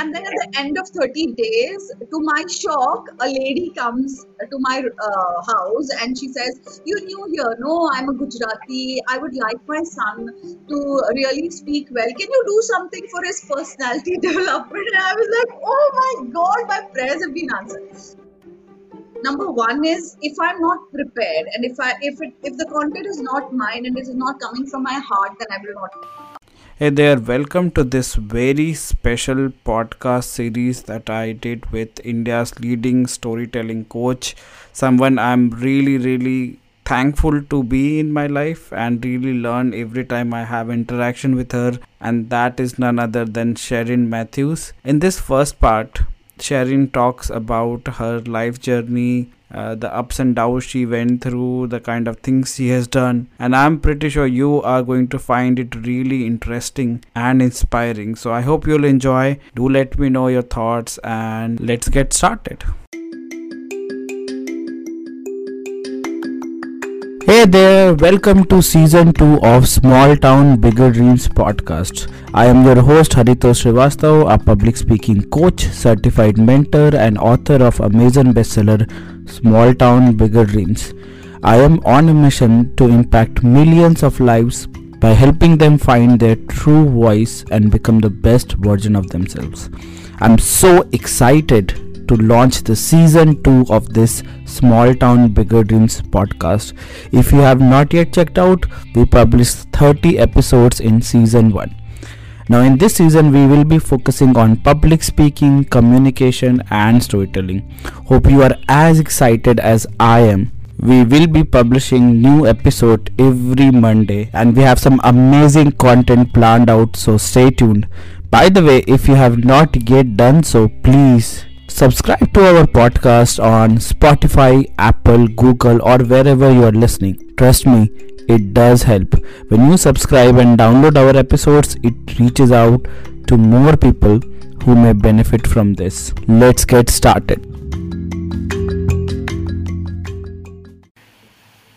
And then at the end of 30 days, to my shock, a lady comes to my house and she says, "You're new here. No, I'm a Gujarati. I would like my son to really speak well. Can you do something for his personality development?" And I was like, oh my God, my prayers have been answered. Number one is, if I'm not prepared and if the content is not mine and it is not coming from my heart, then I will not. Hey there, welcome to this very special podcast series that I did with India's leading storytelling coach, someone I'm really thankful to be in my life and really learn every time I have interaction with her, and that is none other than Sherin Mathews. In this first part, Sherin talks about her life journey, the ups and downs she went through, the kind of things she has done, and I'm pretty sure you are going to find it really interesting and inspiring. So I hope you'll enjoy. Do let me know your thoughts and let's get started. Hey there, welcome to season 2 of Small Town Bigger Dreams Podcast. I am your host Haritosh Srivastava, a public speaking coach, certified mentor and author of Amazon bestseller Small Town Bigger Dreams. I am on a mission to impact millions of lives by helping them find their true voice and become the best version of themselves. I'm so excited to launch the season 2 of this Small Town Bigger Dreams podcast. If you have not yet checked out, we published 30 episodes in season 1. Now in this season, we will be focusing on public speaking, communication and storytelling. Hope you are as excited as I am. We will be publishing new episode every Monday and we have some amazing content planned out, so stay tuned. By the way, if you have not yet done so, please subscribe to our podcast on Spotify, Apple, Google or wherever you are listening. Trust me, it does help. When you subscribe and download our episodes, it reaches out to more people who may benefit from this. Let's get started.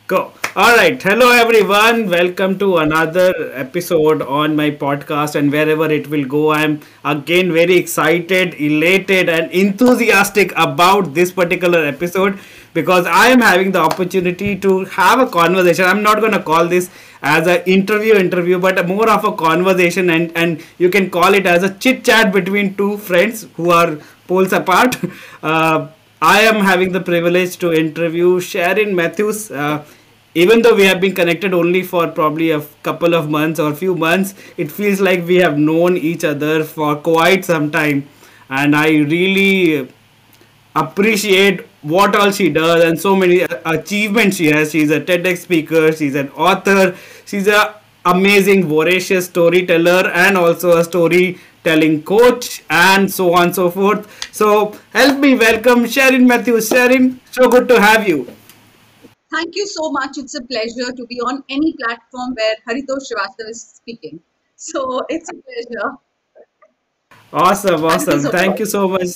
Go. Alright, hello everyone, welcome to another episode on my podcast and wherever it will go. I am again very excited, elated and enthusiastic about this particular episode because I am having the opportunity to have a conversation. I'm not going to call this as an interview, but more of a conversation, and you can call it as a chit chat between two friends who are poles apart. I am having the privilege to interview Sherin Mathews. Even though we have been connected only for probably a couple of months or few months, it feels like we have known each other for quite some time. And I really appreciate what all she does and so many achievements she has. She's a TEDx speaker, she's an author, she's an amazing, voracious storyteller and also a storytelling coach and so on and so forth. So help me welcome Sherin Mathews. Sherin, so good to have you. Thank you so much. It's a pleasure to be on any platform where Haritosh Srivastava is speaking. So it's a pleasure. Awesome. Thank you so much.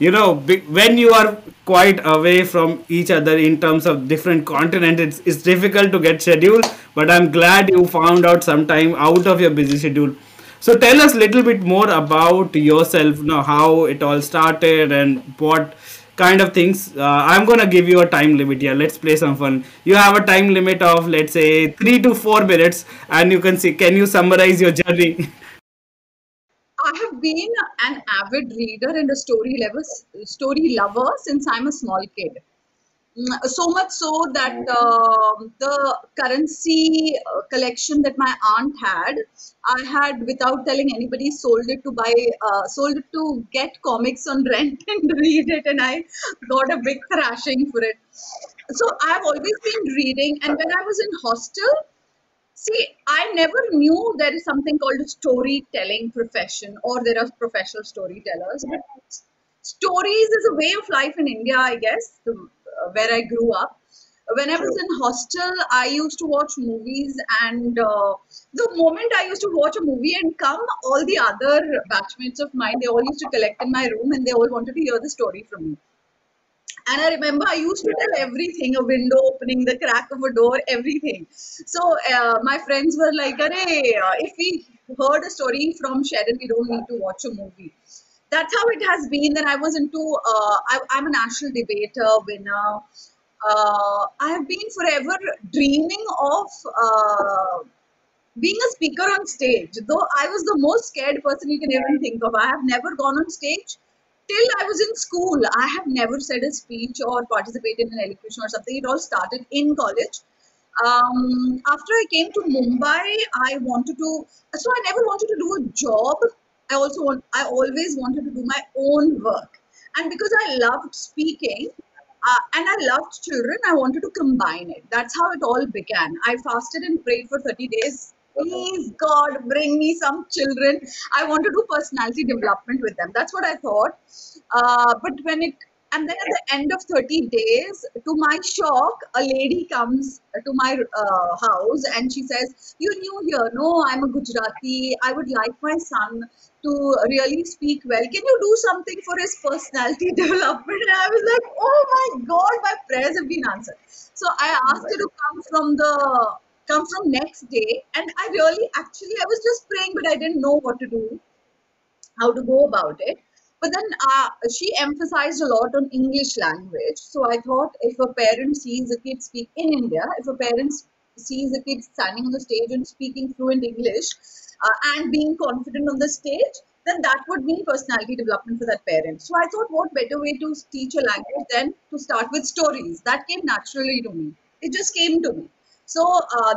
You know, when you are quite away from each other in terms of different continents, it's difficult to get scheduled. But I'm glad you found out some time out of your busy schedule. So tell us a little bit more about yourself, you know, how it all started and what kind of things. I'm gonna give you a time limit here. Let's play some fun. You have a time limit of, let's say, 3 to 4 minutes, and you can see, can you summarize your journey? I have been an avid reader and a story lover since I'm a small kid. So much so that the currency collection that my aunt had, I had, without telling anybody, sold it to get comics on rent and read it, and I got a big thrashing for it. So I've always been reading, and when I was in hostel, see, I never knew there is something called a storytelling profession, or there are professional storytellers. But stories is a way of life in India, I guess, where I grew up. When I was in hostel, I used to watch movies, and the moment I used to watch a movie and come, all the other batchmates of mine, they all used to collect in my room and they all wanted to hear the story from me. And I remember I used to tell everything, a window opening, the crack of a door, everything. So my friends were like, "Arey, if we heard a story from Sherin, we don't need to watch a movie." That's how it has been. Then I was into, I'm a national debater winner. I have been forever dreaming of being a speaker on stage, though I was the most scared person you can even think of. I have never gone on stage. Till I was in school, I have never said a speech or participated in an elocution or something. It all started in college. After I came to Mumbai, I never wanted to do a job. I always wanted to do my own work. And because I loved speaking and I loved children, I wanted to combine it. That's how it all began. I fasted and prayed for 30 days. Please, God, bring me some children. I want to do personality development with them. That's what I thought. And then at the end of 30 days, to my shock, a lady comes to my house and she says, "You're new here. No, I'm a Gujarati. I would like my son to really speak well. Can you do something for his personality development?" And I was like, oh my God, my prayers have been answered. So I asked her to come from next day, and I was just praying, but I didn't know what to do, how to go about it. But then she emphasized a lot on English language. So I thought, if a parent sees a kid speak in India, if a parent sees a kid standing on the stage and speaking fluent English and being confident on the stage, then that would mean personality development for that parent. So I thought, what better way to teach a language than to start with stories? That came naturally to me. It just came to me. So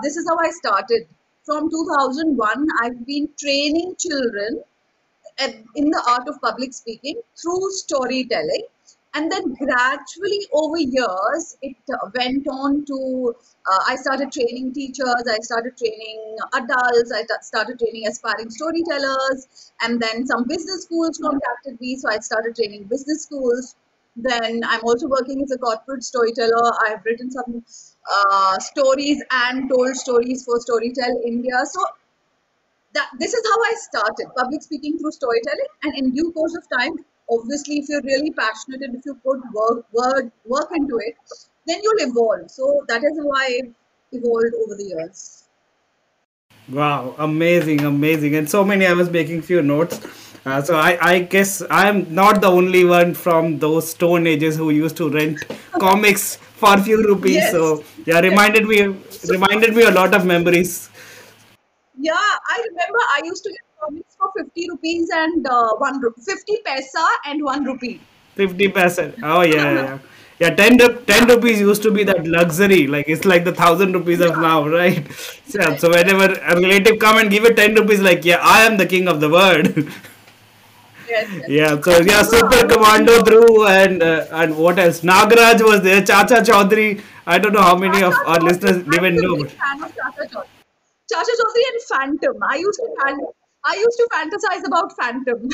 this is how I started. From 2001, I've been training children in the art of public speaking through storytelling. And then gradually over years, it went on to, I started training teachers, I started training adults, I started training aspiring storytellers. And then some business schools contacted me, so I started training business schools. Then I'm also working as a corporate storyteller. I've written some stories and told stories for Storytell India. So this is how I started, public speaking through storytelling. And in due course of time, obviously, if you're really passionate and if you put work into it, then you'll evolve. So that is how I evolved over the years. Wow, amazing, amazing. And so many, I was making few notes. So I guess I'm not the only one from those stone ages who used to rent comics for a few rupees. Yes. So yeah, reminded me a lot of memories. Yeah, I remember I used to get comics for 50 rupees and 50 paisa and 1 rupee. 50 paisa. Oh yeah, yeah. Yeah, 10 rupees used to be that luxury, like it's like the 1,000 rupees of now, right? Yeah, so whenever a relative come and give it 10 rupees, like, yeah, I am the king of the world. Yes. Yeah, so yeah, Super Commando Drew and what else? Nagaraj was there, Chacha Chaudhary. I don't know how many of our listeners even know. I'm a fan of Chacha Chaudhary and Phantom. I used to fantasize about Phantom.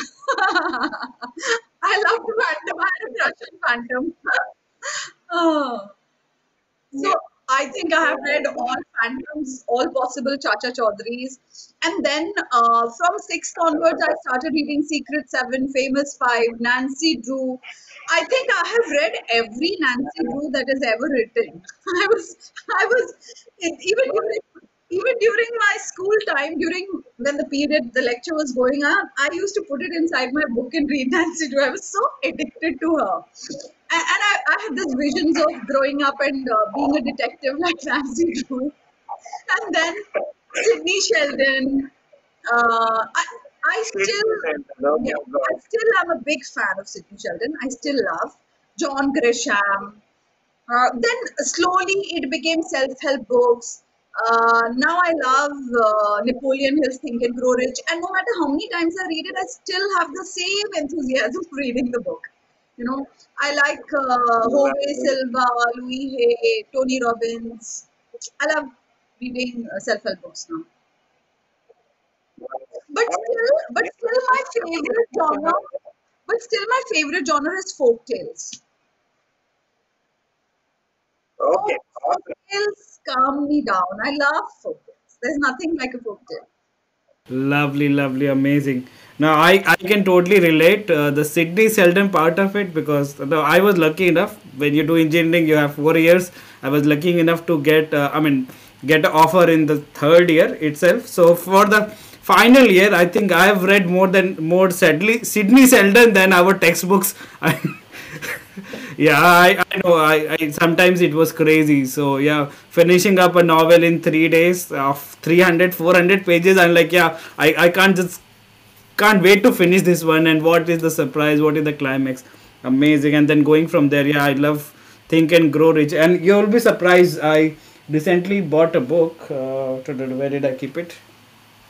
I loved Phantom. I had a crush on Phantom. Oh. So I think I have read all Phantoms, all possible Chacha Chaudharys. And then from 6th onwards, I started reading Secret 7, Famous 5, Nancy Drew. I think I have read every Nancy Drew that is ever written. Even during my school time, when the lecture was going on, I used to put it inside my book and read Nancy Drew. I was so addicted to her. And I had these visions of growing up and being a detective like Nancy Drew. And then Sydney Sheldon. I still am a big fan of Sydney Sheldon. I still love John Grisham. Then slowly it became self-help books. Now I love Napoleon Hill's Think and Grow Rich, and no matter how many times I read it, I still have the same enthusiasm for reading the book. You know, I like Jose Silva, Louis Hay, Tony Robbins. I love reading self-help books now. But still my favorite genre is folktales. Okay. Folk tales calm me down. I love folk tales. There's nothing like a folk tale. Lovely, lovely, amazing. Now I can totally relate the Sydney Sheldon part of it, because I was lucky enough. When you do engineering, you have 4 years. I was lucky enough to get an offer in the third year itself. So for the final year, I think I have read more Sydney Sheldon than our textbooks. Yeah, I know. I sometimes it was crazy. So yeah, finishing up a novel in 3 days of 300, 400 pages. I'm like, yeah, I can't wait to finish this one. And what is the surprise? What is the climax? Amazing. And then going from there, yeah, I love Think and Grow Rich. And you'll be surprised. I recently bought a book. Where did I keep it?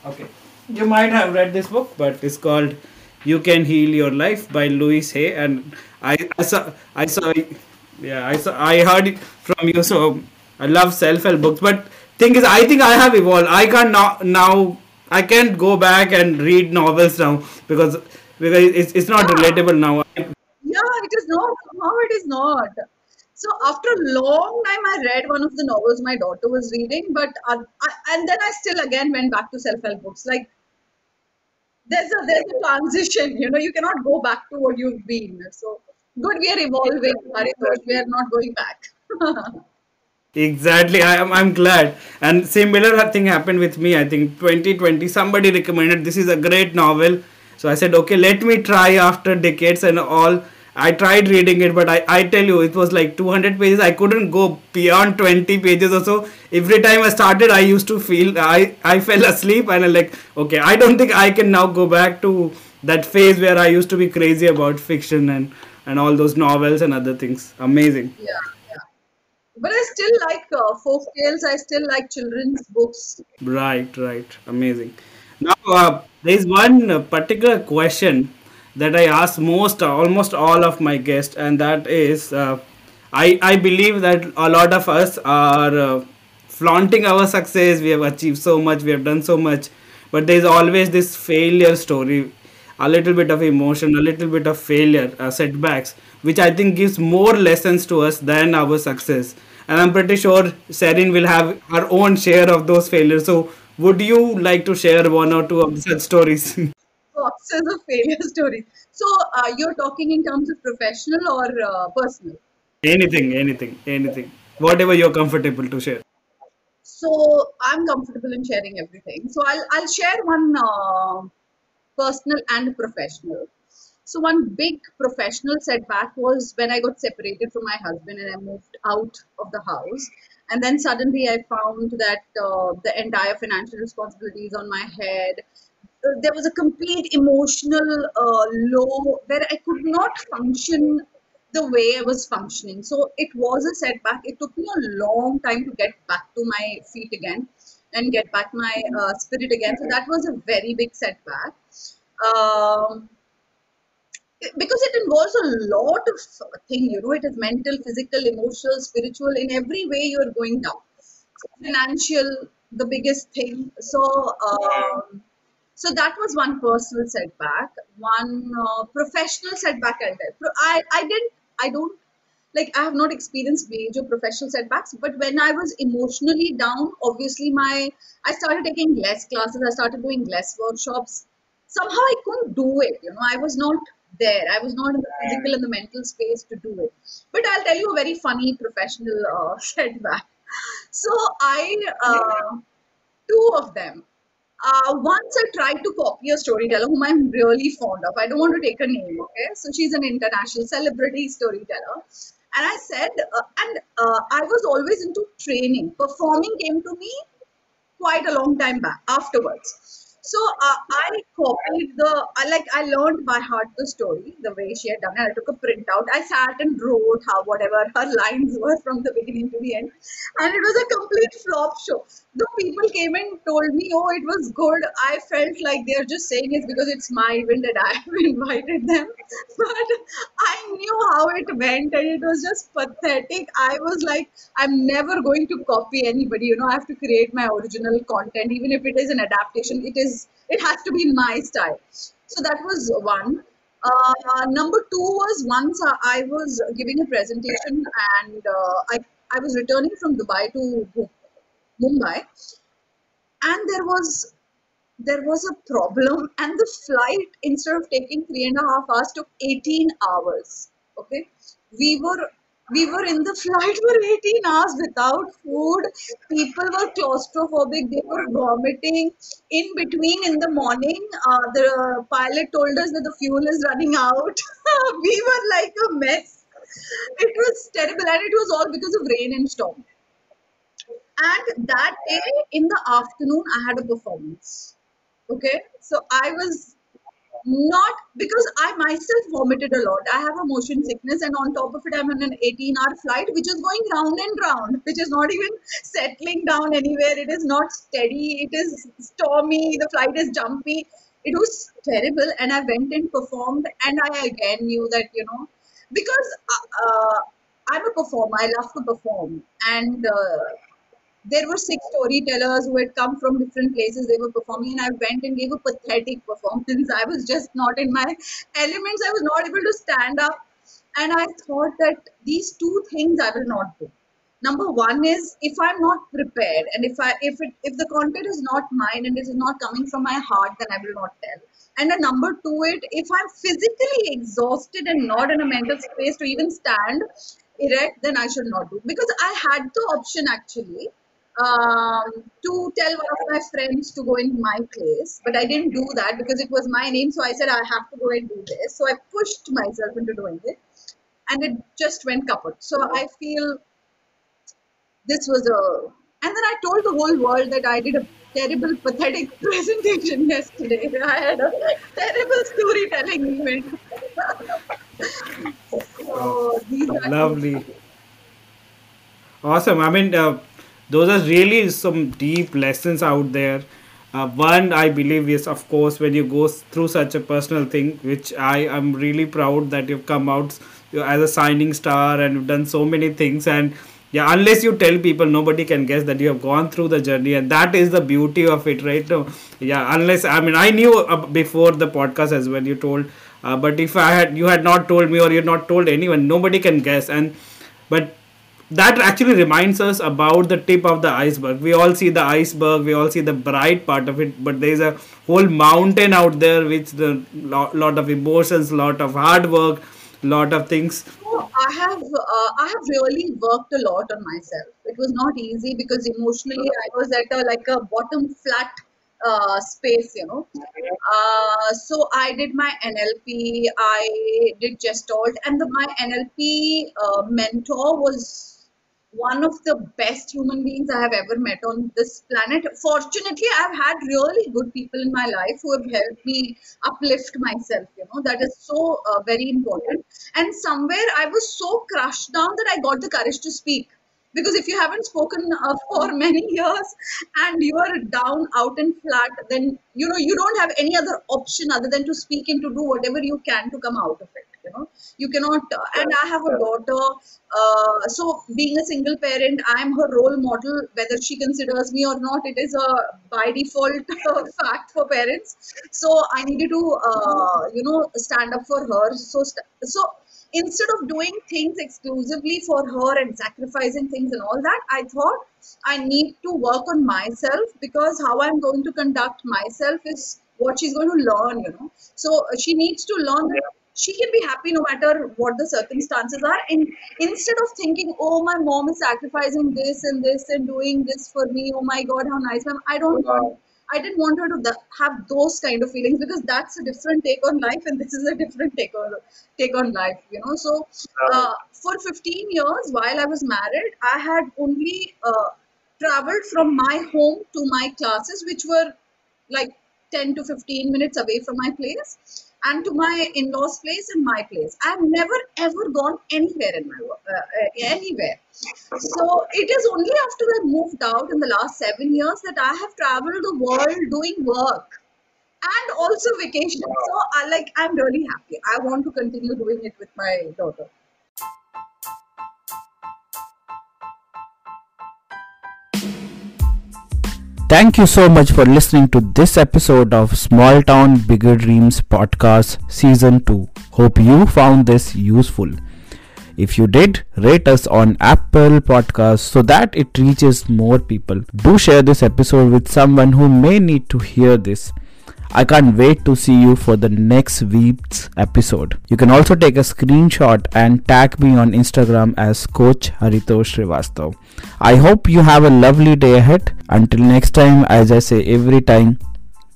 Okay, you might have read this book, but it's called You Can Heal Your Life by Louis Hay. And I heard it from you. So I love self-help books, but thing is, I think I have evolved. I can't go back and read novels now because it's not relatable now. Yeah, it is not. Somehow it is not. So after a long time, I read one of the novels my daughter was reading, but and then I still again went back to self-help books. Like there's a transition. You cannot go back to what you've been. So good, we are evolving, Haritosh. We are not going back. Exactly. I'm glad. And similar thing happened with me. I think 2020, somebody recommended this is a great novel. So I said, okay, let me try after decades and all. I tried reading it, but I tell you, it was like 200 pages. I couldn't go beyond 20 pages or so. Every time I started, I used to feel, I fell asleep, and I'm like, okay, I don't think I can now go back to that phase where I used to be crazy about fiction and all those novels and other things. Amazing. Yeah. But I still like folk tales. I still like children's books. Right. Amazing. Now, there is one particular question that I ask almost all of my guests, and that is, I believe that a lot of us are flaunting our success. We have achieved so much. We have done so much. But there is always this failure story, a little bit of emotion, a little bit of failure, setbacks, which I think gives more lessons to us than our success. And I'm pretty sure Sherin will have her own share of those failures. So would you like to share one or two of such stories? Boxes of failure stories. So you're talking in terms of professional or personal? Anything. Whatever you're comfortable to share. So I'm comfortable in sharing everything. So I'll share one personal and professional. So one big professional setback was when I got separated from my husband and I moved out of the house. And then suddenly I found that the entire financial responsibility is on my head. There was a complete emotional low where I could not function the way I was functioning. So it was a setback. It took me a long time to get back to my feet again and get back my spirit again. So that was a very big setback. Because it involves a lot of things, it is mental, physical, emotional, spiritual, in every way you are going down. So financial, the biggest thing. So that was one personal setback. One professional setback, I'll tell. I have not experienced major professional setbacks, but when I was emotionally down, obviously I started taking less classes, I started doing less workshops. Somehow I couldn't do it, I was not there. I was not in the physical and the mental space to do it. But I'll tell you a very funny professional setback. So two of them. Once I tried to copy a storyteller whom I'm really fond of. I don't want to take her name, okay? So she's an international celebrity storyteller. And I said, I was always into training. Performing came to me quite a long time back, afterwards. So I copied I learned by heart the story, the way she had done it. I took a printout. I sat and wrote whatever her lines were from the beginning to the end. And it was a complete flop show. The people came and told me, oh, it was good. I felt like they're just saying it because it's my event that I have invited them. But I knew how it went and it was just pathetic. I was like, I'm never going to copy anybody. I have to create my original content. Even if it is an adaptation, it has to be my style. So that was one. Number two was once I was giving a presentation and I was returning from Dubai to Mumbai, and there was there was a problem, and the flight, instead of taking 3.5 hours, took 18 hours. Okay, we were in the flight for 18 hours without food. People were claustrophobic. They were vomiting. In between, in the morning, the pilot told us that the fuel is running out. We were like a mess. It was terrible, and it was all because of rain and storm. And that day, in the afternoon, I had a performance. Okay, so I was not, because I myself vomited a lot. I have a motion sickness, and on top of it, I'm on an 18-hour flight, which is going round and round, which is not even settling down anywhere. It is not steady. It is stormy. The flight is jumpy. It was terrible, and I went and performed, and I again knew that, you know, because I'm a performer. I love to perform, and there were 6 storytellers who had come from different places. They were performing, and I went and gave a pathetic performance. I was just not in my elements. I was not able to stand up. And I thought that these two things I will not do. Number one is, if I'm not prepared, and if the content is not mine and it is not coming from my heart, then I will not tell. And a number two, if I'm physically exhausted and not in a mental space to even stand erect, then I should not do. Because I had the option, actually, to tell one of my friends to go in my place, but I didn't do that because it was my name. So I said, I have to go and do this. So I pushed myself into doing it, and it just went kaput. So I feel this was a, and then I told the whole world that I did a terrible, pathetic presentation yesterday. I had a terrible storytelling event. So these are lovely. Awesome. I mean, those are really some deep lessons out there. One, I believe, is, of course, when you go through such a personal thing, which I am really proud that you've come out as a shining star and you've done so many things. And yeah, unless you tell people, nobody can guess that you have gone through the journey. And that is the beauty of it, right? No, yeah, unless, I mean, I knew before the podcast as well, you told. But if you had not told me, or you had not told anyone, nobody can guess. But that actually reminds us about the tip of the iceberg. We all see the iceberg, we all see the bright part of it, but there is a whole mountain out there with the lot of emotions, lot of hard work, lot of things. Oh, I have really worked a lot on myself. It was not easy because emotionally I was at a bottom flat space, you know. So I did my NLP, I did gestalt, and my NLP mentor was one of the best human beings I have ever met on this planet. Fortunately, I've had really good people in my life who have helped me uplift myself, you know. That is so very important. And somewhere I was so crushed down that I got the courage to speak. Because if you haven't spoken for many years and you are down, out and flat, then, you know, you don't have any other option other than to speak and to do whatever you can to come out of it. You know, you cannot. And I have a daughter. So being a single parent, I'm her role model. Whether she considers me or not, it is a by default fact for parents. So I needed to, you know, stand up for her. So instead of doing things exclusively for her and sacrificing things and all that, I thought I need to work on myself, because how I'm going to conduct myself is what she's going to learn, you know. So she needs to learn that she can be happy no matter what the circumstances are. And instead of thinking, oh, my mom is sacrificing this and this and doing this for me, oh my God, how nice, ma'am. I didn't want her to have those kind of feelings, because that's a different take on life, and this is a different take on life, you know. So for 15 years while I was married, I had only traveled from my home to my classes, which were like 10 to 15 minutes away from my place, and to my in-laws' place and my place. I've never ever gone anywhere in my work, anywhere. So it is only after I moved out in the last 7 years that I have traveled the world doing work and also vacation. So I'm really happy. I want to continue doing it with my daughter. Thank you so much for listening to this episode of Small Town Bigger Dreams Podcast Season 2. Hope you found this useful. If you did, rate us on Apple Podcasts so that it reaches more people. Do share this episode with someone who may need to hear this. I can't wait to see you for the next week's episode. You can also take a screenshot and tag me on Instagram as Coach Haritosh Srivastava. I hope you have a lovely day ahead. Until next time, as I say every time,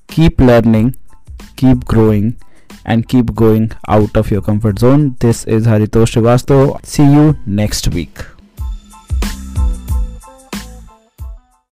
keep learning, keep growing, and keep going out of your comfort zone. This is Haritosh Srivastava. See you next week.